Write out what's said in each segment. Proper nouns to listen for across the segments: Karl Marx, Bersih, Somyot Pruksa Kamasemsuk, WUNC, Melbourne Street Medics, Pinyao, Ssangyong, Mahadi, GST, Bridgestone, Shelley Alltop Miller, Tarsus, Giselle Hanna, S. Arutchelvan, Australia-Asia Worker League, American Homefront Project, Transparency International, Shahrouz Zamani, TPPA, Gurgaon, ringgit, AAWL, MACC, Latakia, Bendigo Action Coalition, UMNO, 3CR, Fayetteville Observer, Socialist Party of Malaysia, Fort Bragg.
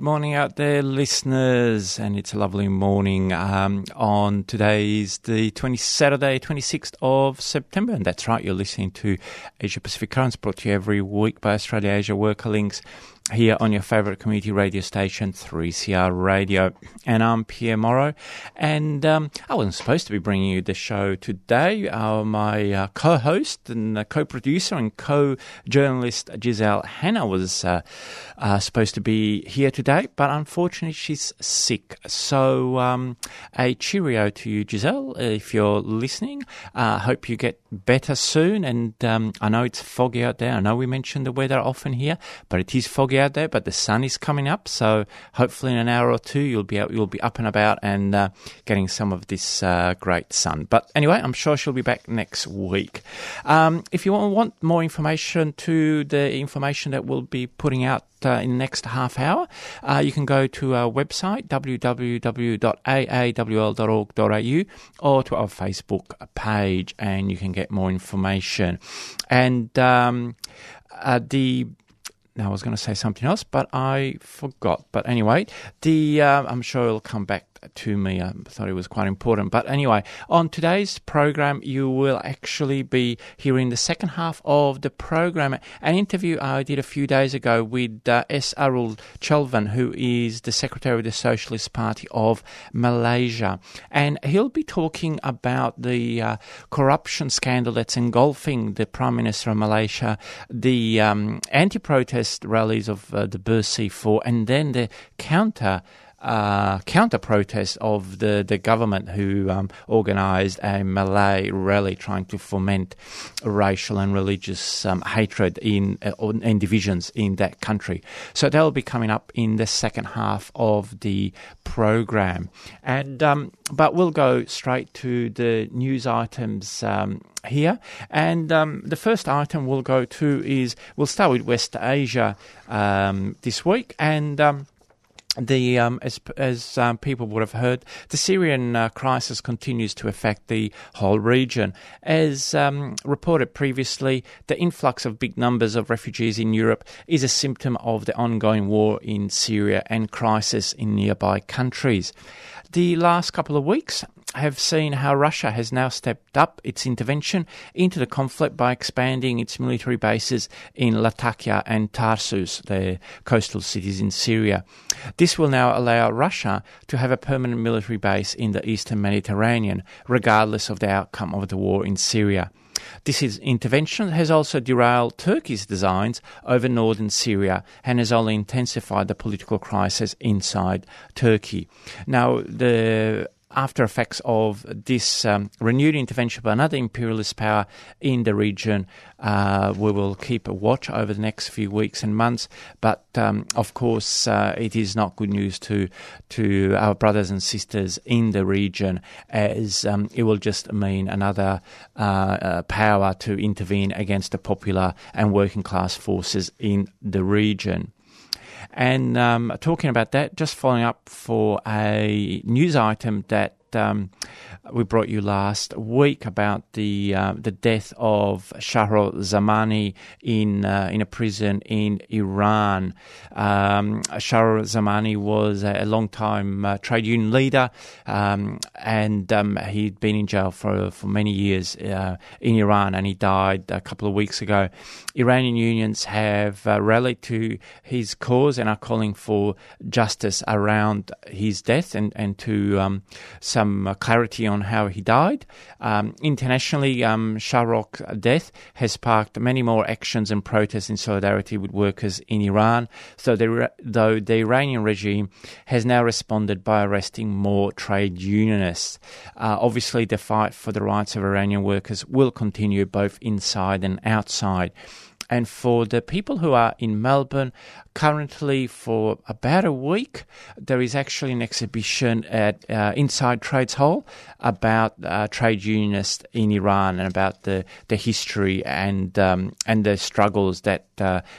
morning out there, listeners, and it's a lovely morning on today's the Saturday, 26th of September, and that's right, you're listening to Asia Pacific Currents, brought to you every week by Australia Asia Worker Links, here on your favourite community radio station, 3CR Radio, and I'm Pierre Morrow, and I wasn't supposed to be bringing you the show today. My co-host and co-producer and co-journalist Giselle Hanna was supposed to be here today, but unfortunately she's sick. So a cheerio to you, Giselle, if you're listening. I hope you get better soon, and I know it's foggy out there. I know we mention the weather often here, but it is foggy out there, but the sun is coming up, so hopefully in an hour or two you'll be up and about and getting some of this great sun. But anyway, I'm sure she'll be back next week. If you want more information to the information that we'll be putting out in the next half hour, you can go to our website www.aawl.org.au or to our Facebook page, and you can get more information. And I was going to say something else, but I forgot. But anyway, I'm sure it'll come back to me. I thought it was quite important. But anyway, on today's program, you will actually be hearing the second half of the program, an interview I did a few days ago with S. Arutchelvan, who is the Secretary of the Socialist Party of Malaysia. And he'll be talking about the corruption scandal that's engulfing the Prime Minister of Malaysia, the anti-protest rallies of the Bersih 4, and then the counter protest of the government who organised a Malay rally trying to foment racial and religious hatred and divisions in that country. So that'll be coming up in the second half of the program. And but we'll go straight to the news items here. And the first item we'll go to is, we'll start with West Asia this week. And as people would have heard, the Syrian crisis continues to affect the whole region. As reported previously, the influx of big numbers of refugees in Europe is a symptom of the ongoing war in Syria and crisis in nearby countries. The last couple of weeks have seen how Russia has now stepped up its intervention into the conflict by expanding its military bases in Latakia and Tarsus, the coastal cities in Syria. This will now allow Russia to have a permanent military base in the eastern Mediterranean, regardless of the outcome of the war in Syria. This intervention has also derailed Turkey's designs over northern Syria and has only intensified the political crisis inside Turkey. Now, the after effects of this renewed intervention by another imperialist power in the region, we will keep a watch over the next few weeks and months. But of course, it is not good news to our brothers and sisters in the region, as it will just mean another power to intervene against the popular and working class forces in the region. And talking about that, just following up for a news item that we brought you last week about the death of Shahrouz Zamani in a prison in Iran. Shahrouz Zamani was a long-time trade union leader, and he'd been in jail for many years in Iran, and he died a couple of weeks ago. Iranian unions have rallied to his cause and are calling for justice around his death and to some clarity on how he died. Internationally, Shahrouz's death has sparked many more actions and protests in solidarity with workers in Iran, though the Iranian regime has now responded by arresting more trade unionists. Obviously, the fight for the rights of Iranian workers will continue both inside and outside. And for the people who are in Melbourne, currently for about a week, there is actually an exhibition at Inside Trades Hall about trade unionists in Iran and about the history and the struggles that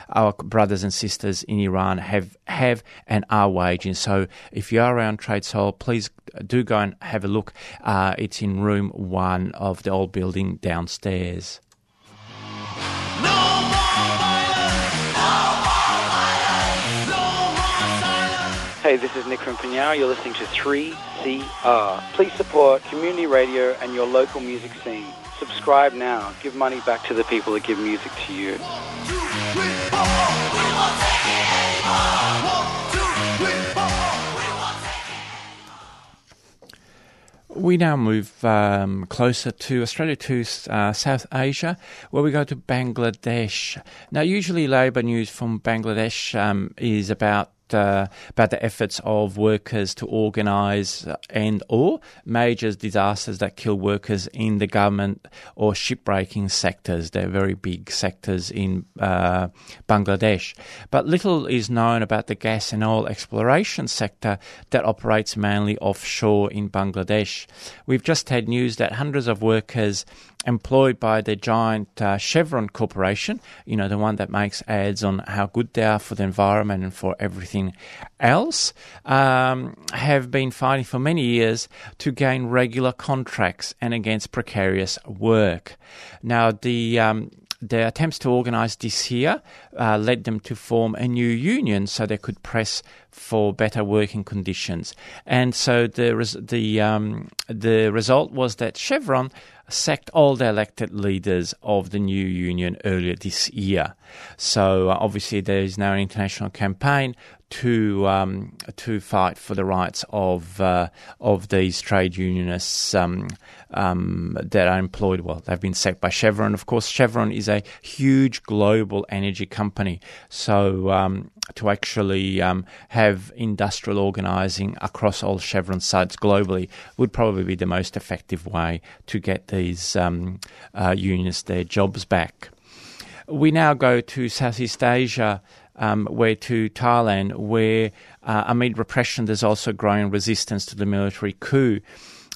our brothers and sisters in Iran have and are waging. So if you are around Trades Hall, please do go and have a look. It's in room 1 of the old building downstairs. Hey, this is Nick from Pinyao. You're listening to 3CR. Please support community radio and your local music scene. Subscribe now. Give money back to the people that give music to you. 1, 2, 3, 4. We now move closer to Australia, to South Asia, where we go to Bangladesh. Now, usually Labour news from Bangladesh is about the efforts of workers to organise and or major disasters that kill workers in the government or shipbreaking sectors. They're very big sectors in Bangladesh. But little is known about the gas and oil exploration sector that operates mainly offshore in Bangladesh. We've just had news that hundreds of workers employed by the giant Chevron corporation, you know, the one that makes ads on how good they are for the environment and for everything else, have been fighting for many years to gain regular contracts and against precarious work. Now, the attempts to organise this year led them to form a new union so they could press for better working conditions. And so the result was that Chevron sacked all the elected leaders of the new union earlier this year. So obviously there is now an international campaign to fight for the rights of these trade unionists that are employed. Well, they've been sacked by Chevron. Of course, Chevron is a huge global energy company. So to actually have industrial organising across all Chevron sites globally would probably be the most effective way to get these unionists their jobs back. We now go to Southeast Asia, where to Thailand, where amid repression there's also growing resistance to the military coup.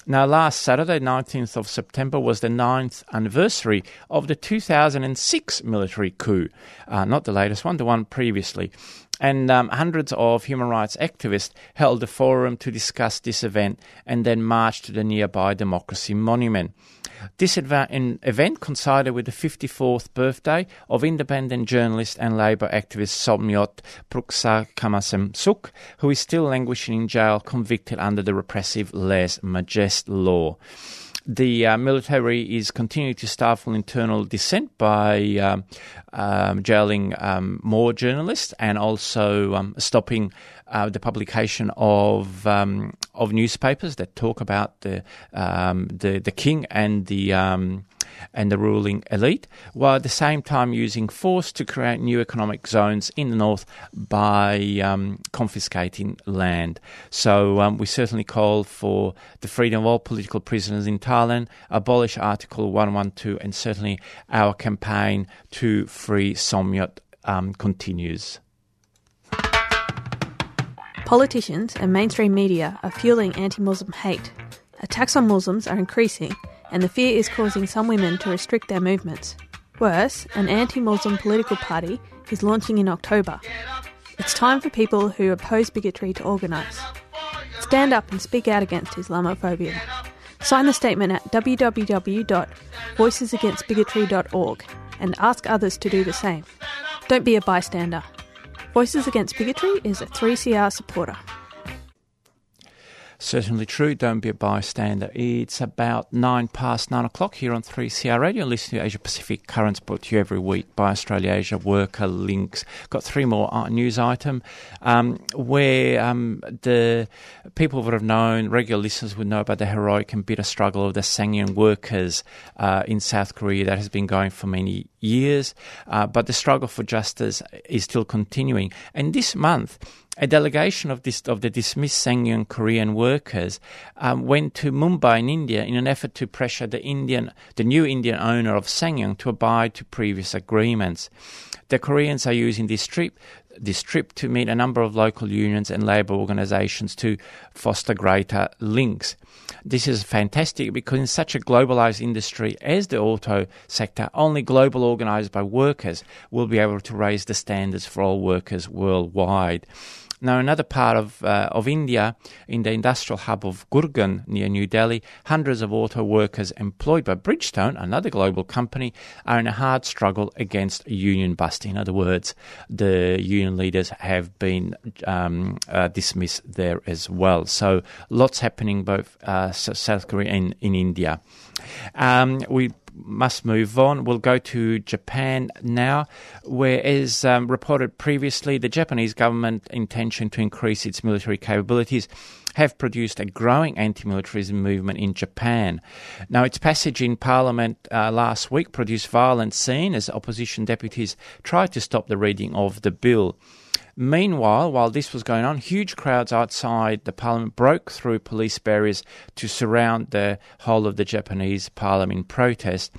Now, last Saturday, 19th of September, was the 9th anniversary of the 2006 military coup, not the latest one, the one previously. And hundreds of human rights activists held a forum to discuss this event and then marched to the nearby Democracy Monument. This event coincided with the 54th birthday of independent journalist and Labour activist Somyot Pruksa Kamasemsuk, who is still languishing in jail, convicted under the repressive lèse majesté law. The military is continuing to stifle internal dissent by jailing more journalists and also stopping the publication of newspapers that talk about the king and the ruling elite, while at the same time using force to create new economic zones in the north by confiscating land. So we certainly call for the freedom of all political prisoners in Thailand, abolish Article 112, and certainly our campaign to free Somyot continues. Politicians and mainstream media are fueling anti-Muslim hate. Attacks on Muslims are increasing, and the fear is causing some women to restrict their movements. Worse, an anti-Muslim political party is launching in October. It's time for people who oppose bigotry to organise. Stand up and speak out against Islamophobia. Sign the statement at www.voicesagainstbigotry.org and ask others to do the same. Don't be a bystander. Voices Against Bigotry is a 3CR supporter. Certainly true. Don't be a bystander. It's about 9:09 here on 3CR Radio. Listen to Asia Pacific Currents, brought to you every week by Australia-Asia Worker Links. Got three more news item where the people would have known, regular listeners would know about the heroic and bitter struggle of the Ssangyong workers in South Korea that has been going for many years. But the struggle for justice is still continuing. And this month, a delegation of the dismissed Ssangyong Korean workers went to Mumbai in India in an effort to pressure the new Indian owner of Ssangyong to abide to previous agreements. The Koreans are using this trip to meet a number of local unions and labour organisations to foster greater links. This is fantastic because in such a globalised industry as the auto sector, only global organised by workers will be able to raise the standards for all workers worldwide. Now, another part of India, in the industrial hub of Gurgaon near New Delhi, hundreds of auto workers employed by Bridgestone, another global company, are in a hard struggle against union busting. In other words, the union leaders have been dismissed there as well. So lots happening both South Korea and in India. We must move on. We'll go to Japan now, where, as reported previously, the Japanese government's intention to increase its military capabilities have produced a growing anti-militarism movement in Japan. Now, its passage in Parliament last week produced violent scene as opposition deputies tried to stop the reading of the bill. Meanwhile, while this was going on, huge crowds outside the parliament broke through police barriers to surround the whole of the Japanese parliament in protest,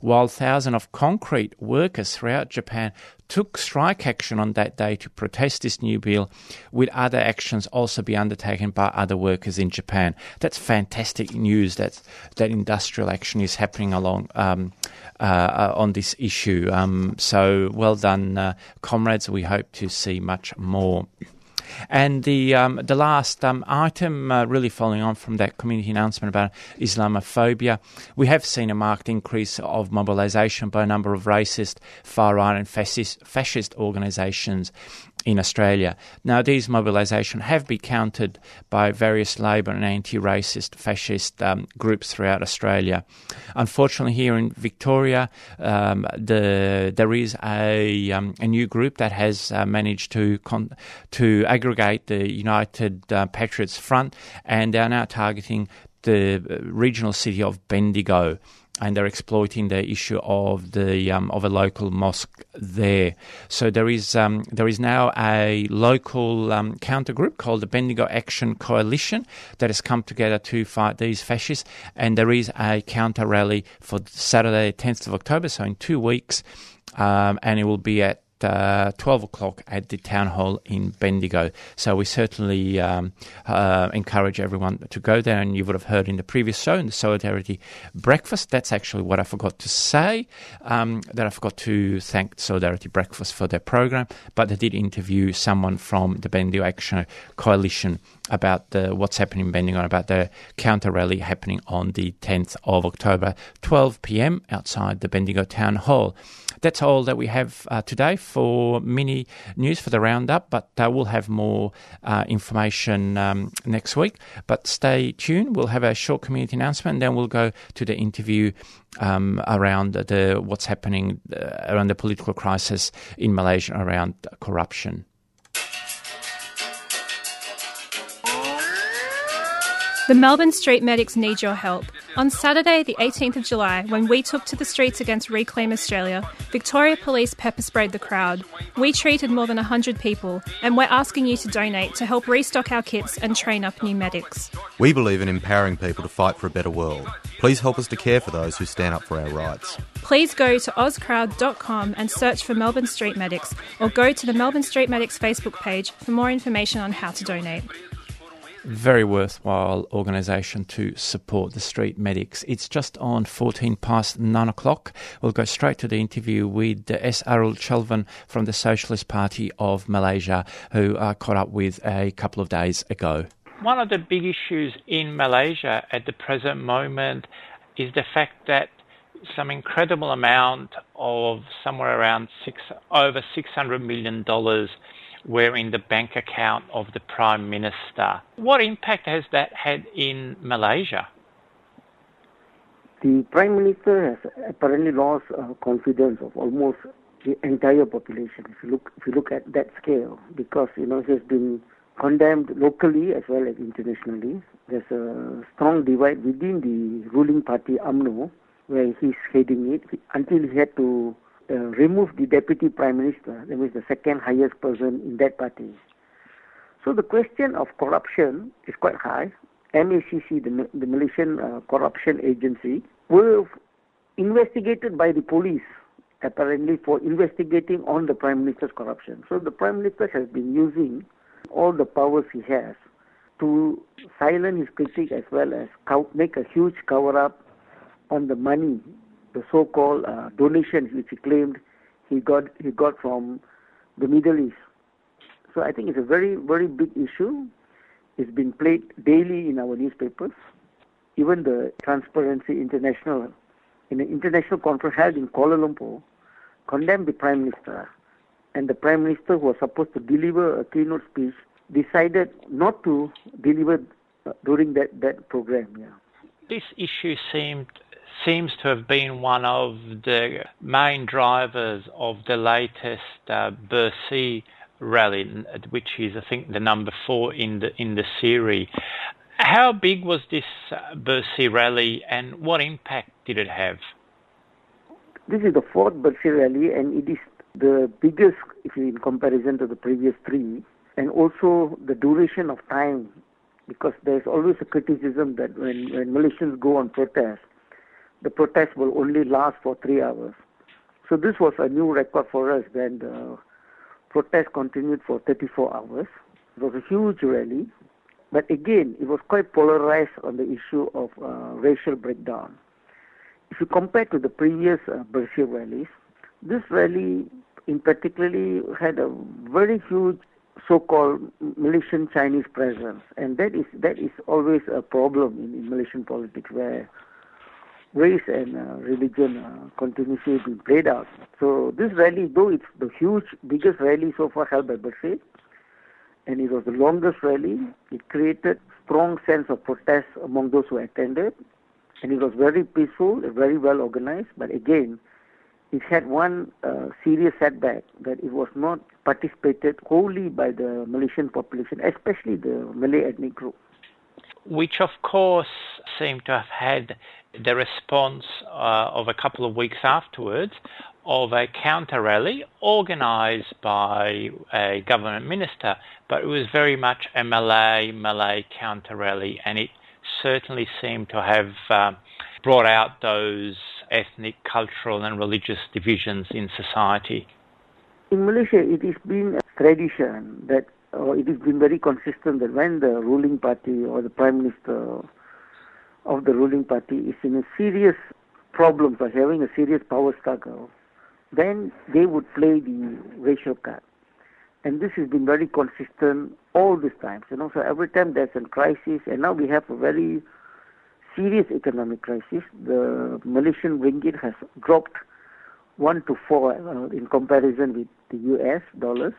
while thousands of concrete workers throughout Japan took strike action on that day to protest this new bill, with other actions also be undertaken by other workers in Japan. That's fantastic news that industrial action is happening along on this issue. So well done, comrades. We hope to see much more. And the last item, really following on from that community announcement about Islamophobia, we have seen a marked increase of mobilisation by a number of racist, far-right and fascist organisations in Australia. Now, these mobilisations have been countered by various Labor and anti-racist, fascist groups throughout Australia. Unfortunately, here in Victoria, there is a new group that has managed to aggregate the United Patriots Front, and they are now targeting the regional city of Bendigo, and they're exploiting the issue of the of a local mosque there. So there is now a local counter group called the Bendigo Action Coalition that has come together to fight these fascists, and there is a counter rally for Saturday, 10th of October, so in 2 weeks, and it will be at 12 o'clock at the town hall in Bendigo. So we certainly encourage everyone to go there, and you would have heard in the previous show, in the Solidarity Breakfast, that's actually what I forgot to say, that I forgot to thank Solidarity Breakfast for their program, but they did interview someone from the Bendigo Action Coalition about what's happening in Bendigo, about the counter-rally happening on the 10th of October, 12 p.m. outside the Bendigo Town Hall. That's all that we have today for mini news for the roundup, but we'll have more information next week. But stay tuned. We'll have a short community announcement, and then we'll go to the interview around what's happening around the political crisis in Malaysia around corruption. The Melbourne Street Medics need your help. On Saturday, the 18th of July, when we took to the streets against Reclaim Australia, Victoria Police pepper sprayed the crowd. We treated more than 100 people, and we're asking you to donate to help restock our kits and train up new medics. We believe in empowering people to fight for a better world. Please help us to care for those who stand up for our rights. Please go to ozcrowd.com and search for Melbourne Street Medics, or go to the Melbourne Street Medics Facebook page for more information on how to donate. Very worthwhile organisation to support the street medics. It's just on 9:14. We'll go straight to the interview with S. Arutchelvan from the Socialist Party of Malaysia, who I caught up with a couple of days ago. One of the big issues in Malaysia at the present moment is the fact that some incredible amount of somewhere around over $600 million were in the bank account of the Prime Minister. What impact has that had in Malaysia? The Prime Minister has apparently lost confidence of almost the entire population, if you look at that scale, because, you know, he has been condemned locally as well as internationally. There's a strong divide within the ruling party, UMNO, where he's heading it, until he had to remove the Deputy Prime Minister, that means the second highest person in that party. So the question of corruption is quite high. MACC, the Malaysian Corruption Agency, were investigated by the police, apparently, for investigating on the Prime Minister's corruption. So the Prime Minister has been using all the powers he has to silence his critique as well as make a huge cover-up on the money, the so-called donations which he claimed he got from the Middle East. So I think it's a very, very big issue. It's been played daily in our newspapers. Even the Transparency International, in an international conference held in Kuala Lumpur, condemned the Prime Minister. And the Prime Minister, who was supposed to deliver a keynote speech, decided not to deliver during that program. Yeah. This issue seems to have been one of the main drivers of the latest Bersih rally, which is, I think, the number 4 in the series. How big was this Bersih rally, and what impact did it have? This is the 4th Bersih rally, and it is the biggest if in comparison to the previous 3, and also the duration of time, because there's always a criticism that when Malaysians go on protest, the protest will only last for 3 hours. So this was a new record for us when the protest continued for 34 hours. It was a huge rally, but again, it was quite polarized on the issue of racial breakdown. If you compare to the previous Bersih rallies, this rally in particularly had a very huge so-called Malaysian Chinese presence, and that is always a problem in Malaysian politics, where race and religion continuously being played out. So this rally, though it's the biggest rally so far held by Bersih, and it was the longest rally, it created strong sense of protest among those who attended, and it was very peaceful, very well organized. But again, it had one serious setback, that it was not participated wholly by the Malaysian population, especially the Malay ethnic group. Which, of course, seemed to have had the response of a couple of weeks afterwards of a counter-rally organised by a government minister, but it was very much a Malay counter-rally, and it certainly seemed to have brought out those ethnic, cultural and religious divisions in society. In Malaysia, it has been a tradition that it has been very consistent that when the ruling party or the Prime Minister of the ruling party is in a serious problem or having a serious power struggle, then they would play the racial card. And this has been very consistent all these times. So every time there's a crisis, and now we have a very serious economic crisis, the Malaysian ringgit has dropped 1 to 4 in comparison with the US dollars,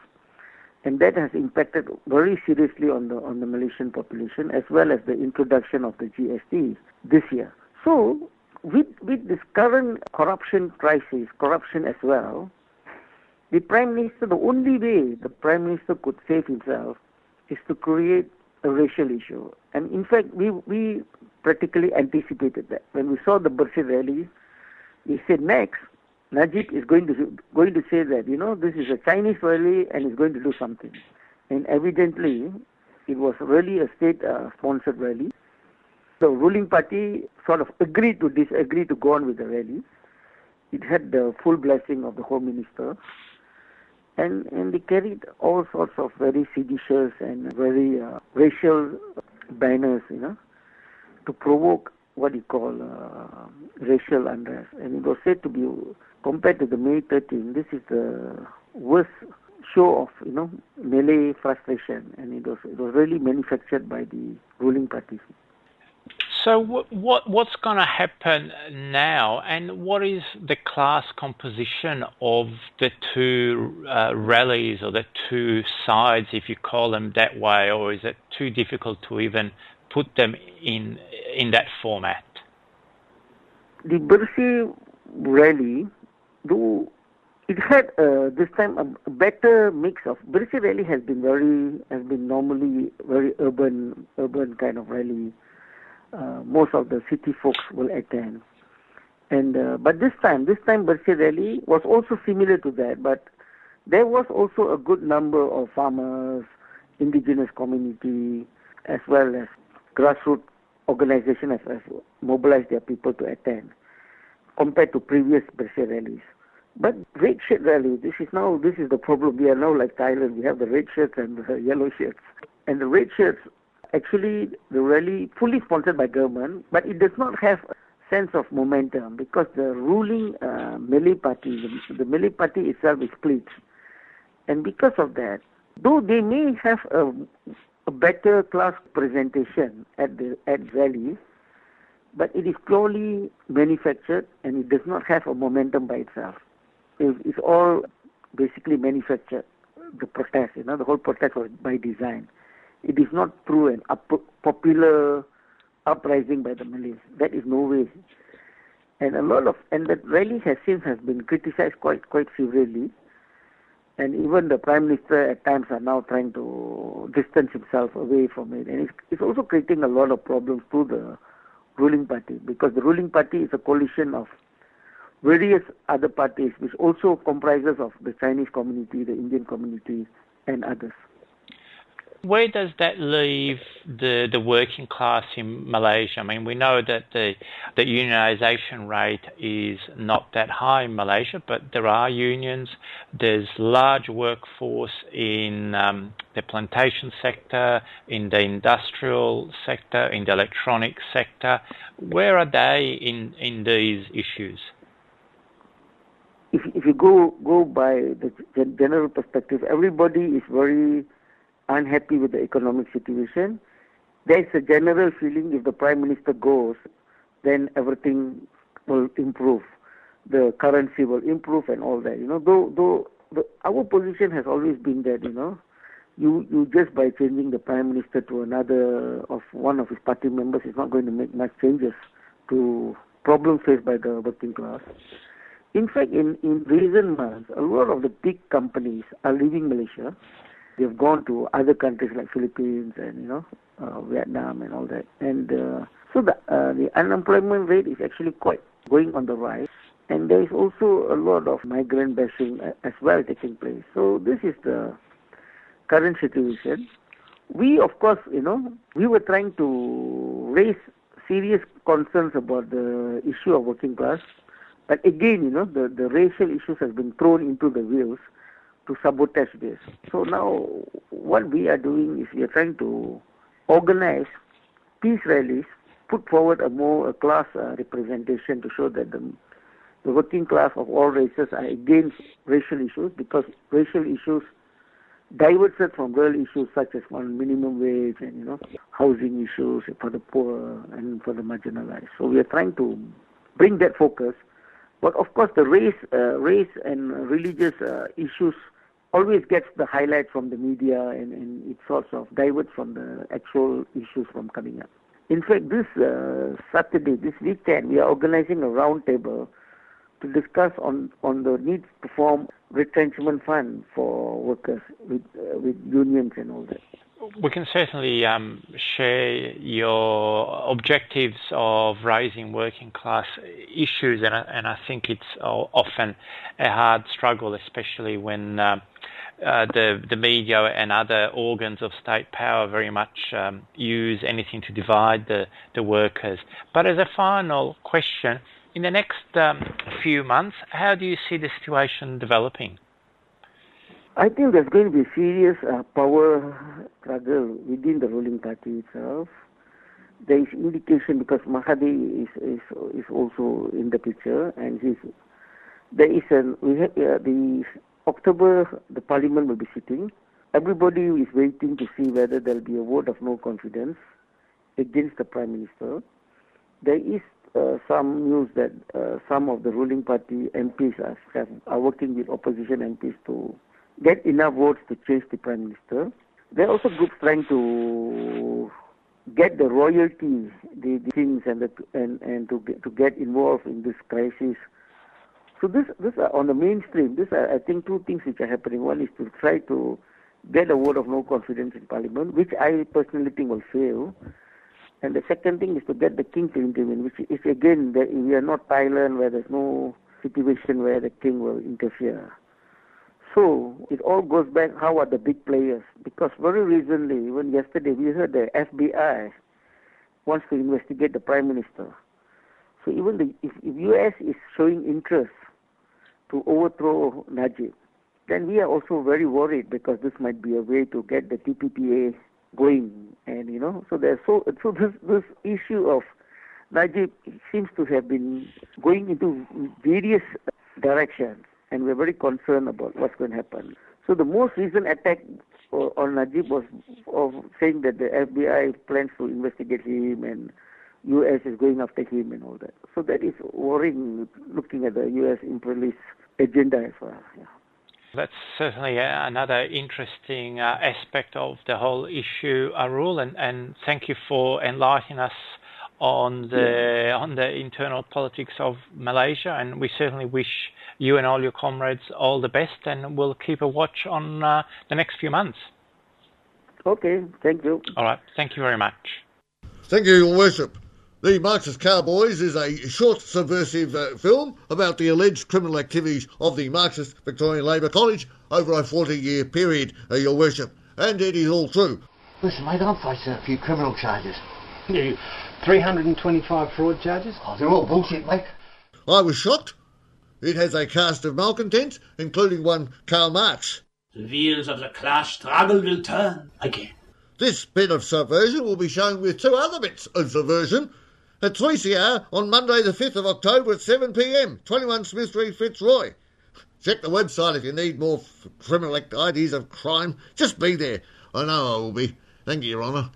and that has impacted very seriously on the Malaysian population, as well as the introduction of the GST this year. So with this current corruption as well, the Prime Minister, the only way the Prime Minister could save himself is to create a racial issue. And in fact, we practically anticipated that. When we saw the Bersih rally, we said next, Najib is going to say that, this is a Chinese rally and is going to do something. And evidently, it was really a state-sponsored rally. The ruling party sort of agreed to disagree to go on with the rally. It had the full blessing of the Home Minister. And they carried all sorts of very seditious and very racial banners, to provoke what you call racial unrest. And it was said to be, compared to the May 13, this is the worst show of, Malay frustration. And it was really manufactured by the ruling party. So what's going to happen now, and what is the class composition of the two rallies, or the two sides, if you call them that way, or is it too difficult to even put them in that format? The Bersih rally, though it had this time a better mix of Bersih rally has been normally very urban kind of rally. Most of the city folks will attend, and but this time Bersih rally was also similar to that. But there was also a good number of farmers indigenous community, as well as grassroots organizations have mobilized their people to attend, compared to previous Bersih rallies. But red shirt rally, this is the problem. We are now like Thailand. We have the red shirts and the yellow shirts. And the red shirts, actually, the rally fully sponsored by government, but it does not have a sense of momentum because the ruling Malay party, the Malay party itself is split. And because of that, though they may have a better class presentation at rally, but it is purely manufactured and it does not have a momentum by itself. It's all basically manufactured, the protest, the whole protest was by design. It is not through an popular uprising by the Malays. That is no way. And that rally has since been criticized quite severely. And even the Prime Minister at times are now trying to distance himself away from it. And it's also creating a lot of problems to the ruling party, because the ruling party is a coalition of various other parties, which also comprises of the Chinese community, the Indian community, and others. Where does that leave the working class in Malaysia? I mean, we know that the unionisation rate is not that high in Malaysia, but there are unions. There's large workforce in the plantation sector, in the industrial sector, in the electronic sector. Where are they in these issues? If you go by the general perspective, everybody is very unhappy with the economic situation. There is a general feeling if the Prime Minister goes, then everything will improve. The currency will improve and all that. Though our position has always been that, you just by changing the Prime Minister to one of his party members is not going to make much changes to problems faced by the working class. In fact, in recent months, a lot of the big companies are leaving Malaysia. They've gone to other countries like Philippines and Vietnam and all that. And so the unemployment rate is actually quite going on the rise. And there is also a lot of migrant bashing as well taking place. So this is the current situation. We, of course, we were trying to raise serious concerns about the issue of working class. But again, the racial issues have been thrown into the wheels to sabotage this. So now what we are doing is we are trying to organize peace rallies, put forward a class representation to show that the working class of all races are against racial issues, because racial issues diverted from real issues such as minimum wage and housing issues for the poor and for the marginalized. So we are trying to bring that focus. But of course the race and religious issues always gets the highlight from the media, and it sort of diverts from the actual issues from coming up. In fact, this weekend, we are organizing a roundtable to discuss on the need to form retrenchment fund for workers with unions and all that. We can certainly share your objectives of raising working class issues, and I think it's often a hard struggle, especially when the media and other organs of state power very much use anything to divide the workers. But as a final question, in the next few months, how do you see the situation developing? I think there's going to be serious power struggle within the ruling party itself. There is indication because Mahadi is also in the picture, and the October the Parliament will be sitting. Everybody is waiting to see whether there will be a vote of no confidence against the Prime Minister. There is some news that some of the ruling party MPs are working with opposition MPs to get enough votes to change the Prime Minister. There are also groups trying to get the royalty, the kings, and to get involved in this crisis. So this are on the mainstream. These are, I think, two things which are happening. One is to try to get a vote of no confidence in Parliament, which I personally think will fail. And the second thing is to get the king to intervene, which is, again, we are not Thailand, where there's no situation where the king will interfere. So it all goes back, how are the big players? Because very recently, even yesterday, we heard the FBI wants to investigate the Prime Minister. So even if US is showing interest to overthrow Najib, then we are also very worried because this might be a way to get the TPPA going. And, you know, so this issue of Najib seems to have been going into various directions, and we're very concerned about what's going to happen. So the most recent attack on Najib was of saying that the FBI plans to investigate him and U.S. is going after him and all that. So that is worrying, looking at the U.S. imperialist agenda as well. Yeah. That's certainly another interesting aspect of the whole issue, Arul, and thank you for enlightening us on the internal politics of Malaysia, and we certainly wish you and all your comrades all the best, and we'll keep a watch on the next few months. Okay, thank you. All right, thank you very much. Thank you, Your Worship. The Marxist Cowboys is a short subversive film about the alleged criminal activities of the Marxist Victorian Labour College over a 40-year period, Your Worship, and it is all true. Listen, mate, I'm facing a few criminal charges. You 325 fraud charges? Oh, they're all bullshit, mate. I was shocked. It has a cast of malcontents, including one Karl Marx. The wheels of the class struggle will turn again. This bit of subversion will be shown with two other bits of subversion at 3CR on Monday the 5th of October at 7pm, 21 Smith Street, Fitzroy. Check the website if you need more criminal ideas of crime. Just be there. I know I will be. Thank you, Your Honour.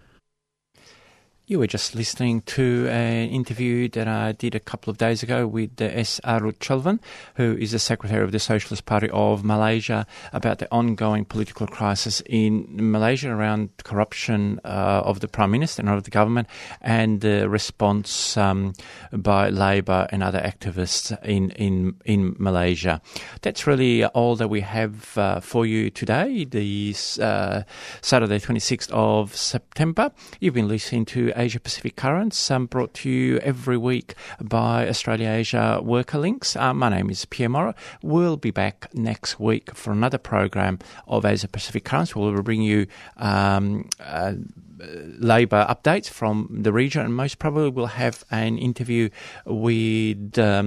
You were just listening to an interview that I did a couple of days ago with S. Arutchelvan, who is the Secretary of the Socialist Party of Malaysia, about the ongoing political crisis in Malaysia around corruption of the Prime Minister and of the government, and the response by Labour and other activists in Malaysia. That's really all that we have for you today, the Saturday 26th of September. You've been listening to Asia Pacific Currents, brought to you every week by Australia-Asia Worker Links. My name is Pierre Morrow. We'll be back next week for another program of Asia Pacific Currents. We'll bring you Labour updates from the region, and most probably we'll have an interview with a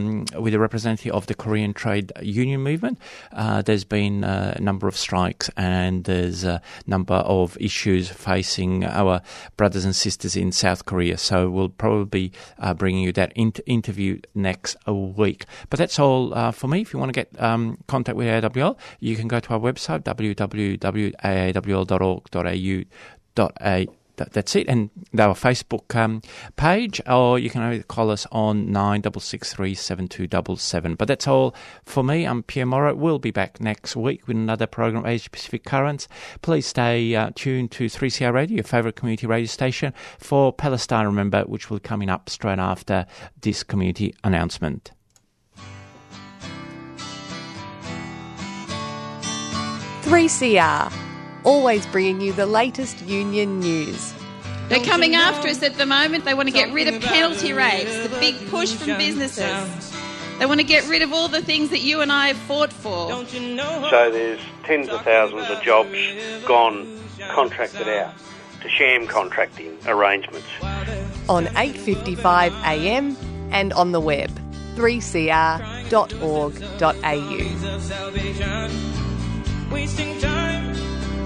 representative of the Korean Trade Union Movement. There's been a number of strikes, and there's a number of issues facing our brothers and sisters in South Korea. So we'll probably be bringing you that interview next week. But that's all for me. If you want to get contact with AAWL, you can go to our website, www.aawl.org.au. That's it, and our Facebook page, or you can call us on 96637277. But that's all for me. I'm Pierre Morrow. We'll be back next week with another program, Asia Pacific Currents. Please stay tuned to 3CR Radio, your favourite community radio station, for Palestine Remember, which will be coming up straight after this community announcement. Three CR. Always bringing you the latest union news. They're coming after us at the moment. They want to get rid of penalty rates, the big push from businesses. They want to get rid of all the things that you and I have fought for. So there's tens of thousands of jobs gone, contracted out to sham contracting arrangements. On 8:55am and on the web, 3cr.org.au. Wasting time.